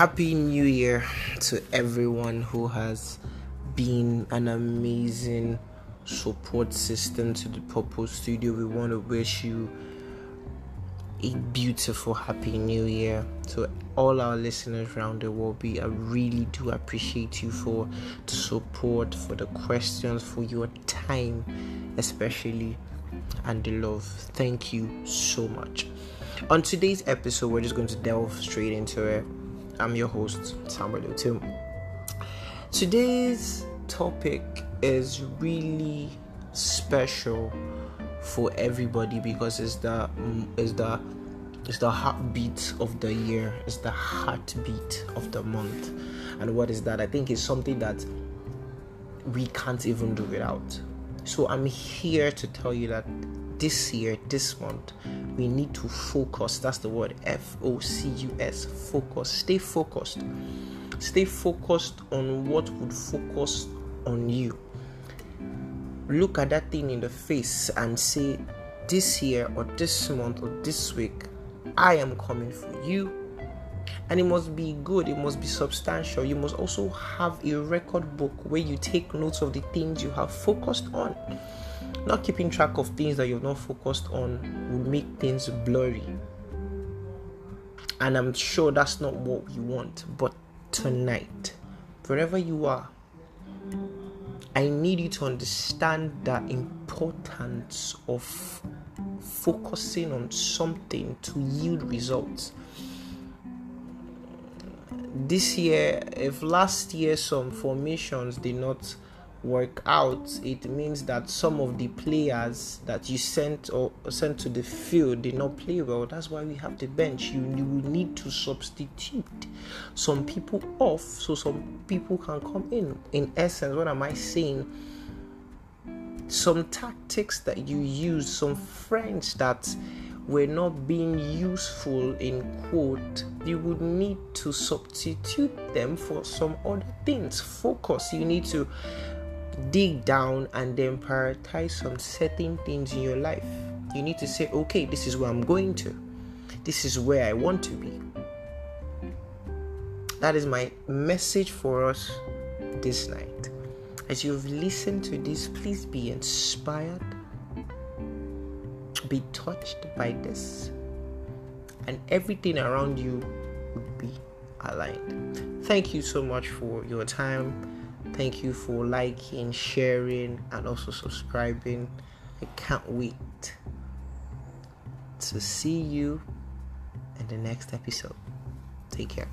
Happy New Year to everyone who has been an amazing support system to the Purple Studio. We want to wish you a beautiful Happy New Year to all our listeners around the world. We really do appreciate you for the support, for the questions, for your time especially, and the love. Thank you so much. On today's episode, we're just going to delve straight into it. I'm your host, Samuel Otum. Today's topic is really special for everybody because it's the heartbeat of the year. It's the heartbeat of the month. And what is that? I think it's something that we can't even do without. So I'm here to tell you that this year, this month, we need to focus. That's the word, F-O-C-U-S, focus. Stay focused. Stay focused on what would focus on you. Look at that thing in the face and say, this year or this month or this week, I am coming for you. And it must be good. It must be substantial. You must also have a record book where you take notes of the things you have focused on. Not keeping track of things that you've not focused on will make things blurry. And I'm sure that's not what we want. But tonight, wherever you are, I need you to understand the importance of focusing on something to yield results. This year, if last year some formations did not work out, it means that some of the players that you sent to the field did not play well. That's why we have the bench. You will need to substitute some people off so some people can come in. In essence, what am I saying? Some tactics that you used, some friends that were not being useful, in quote, you would need to substitute them for some other things. Focus. You need to dig down and then prioritize some certain things in your life. You need to say, okay, this is where I'm going to. This is where I want to be. That is my message for us this night. As you've listened to this, please be inspired, be touched by this, and everything around you would be aligned. Thank you so much for your time. Thank you for liking, sharing, and also subscribing. I can't wait to see you in the next episode. Take care.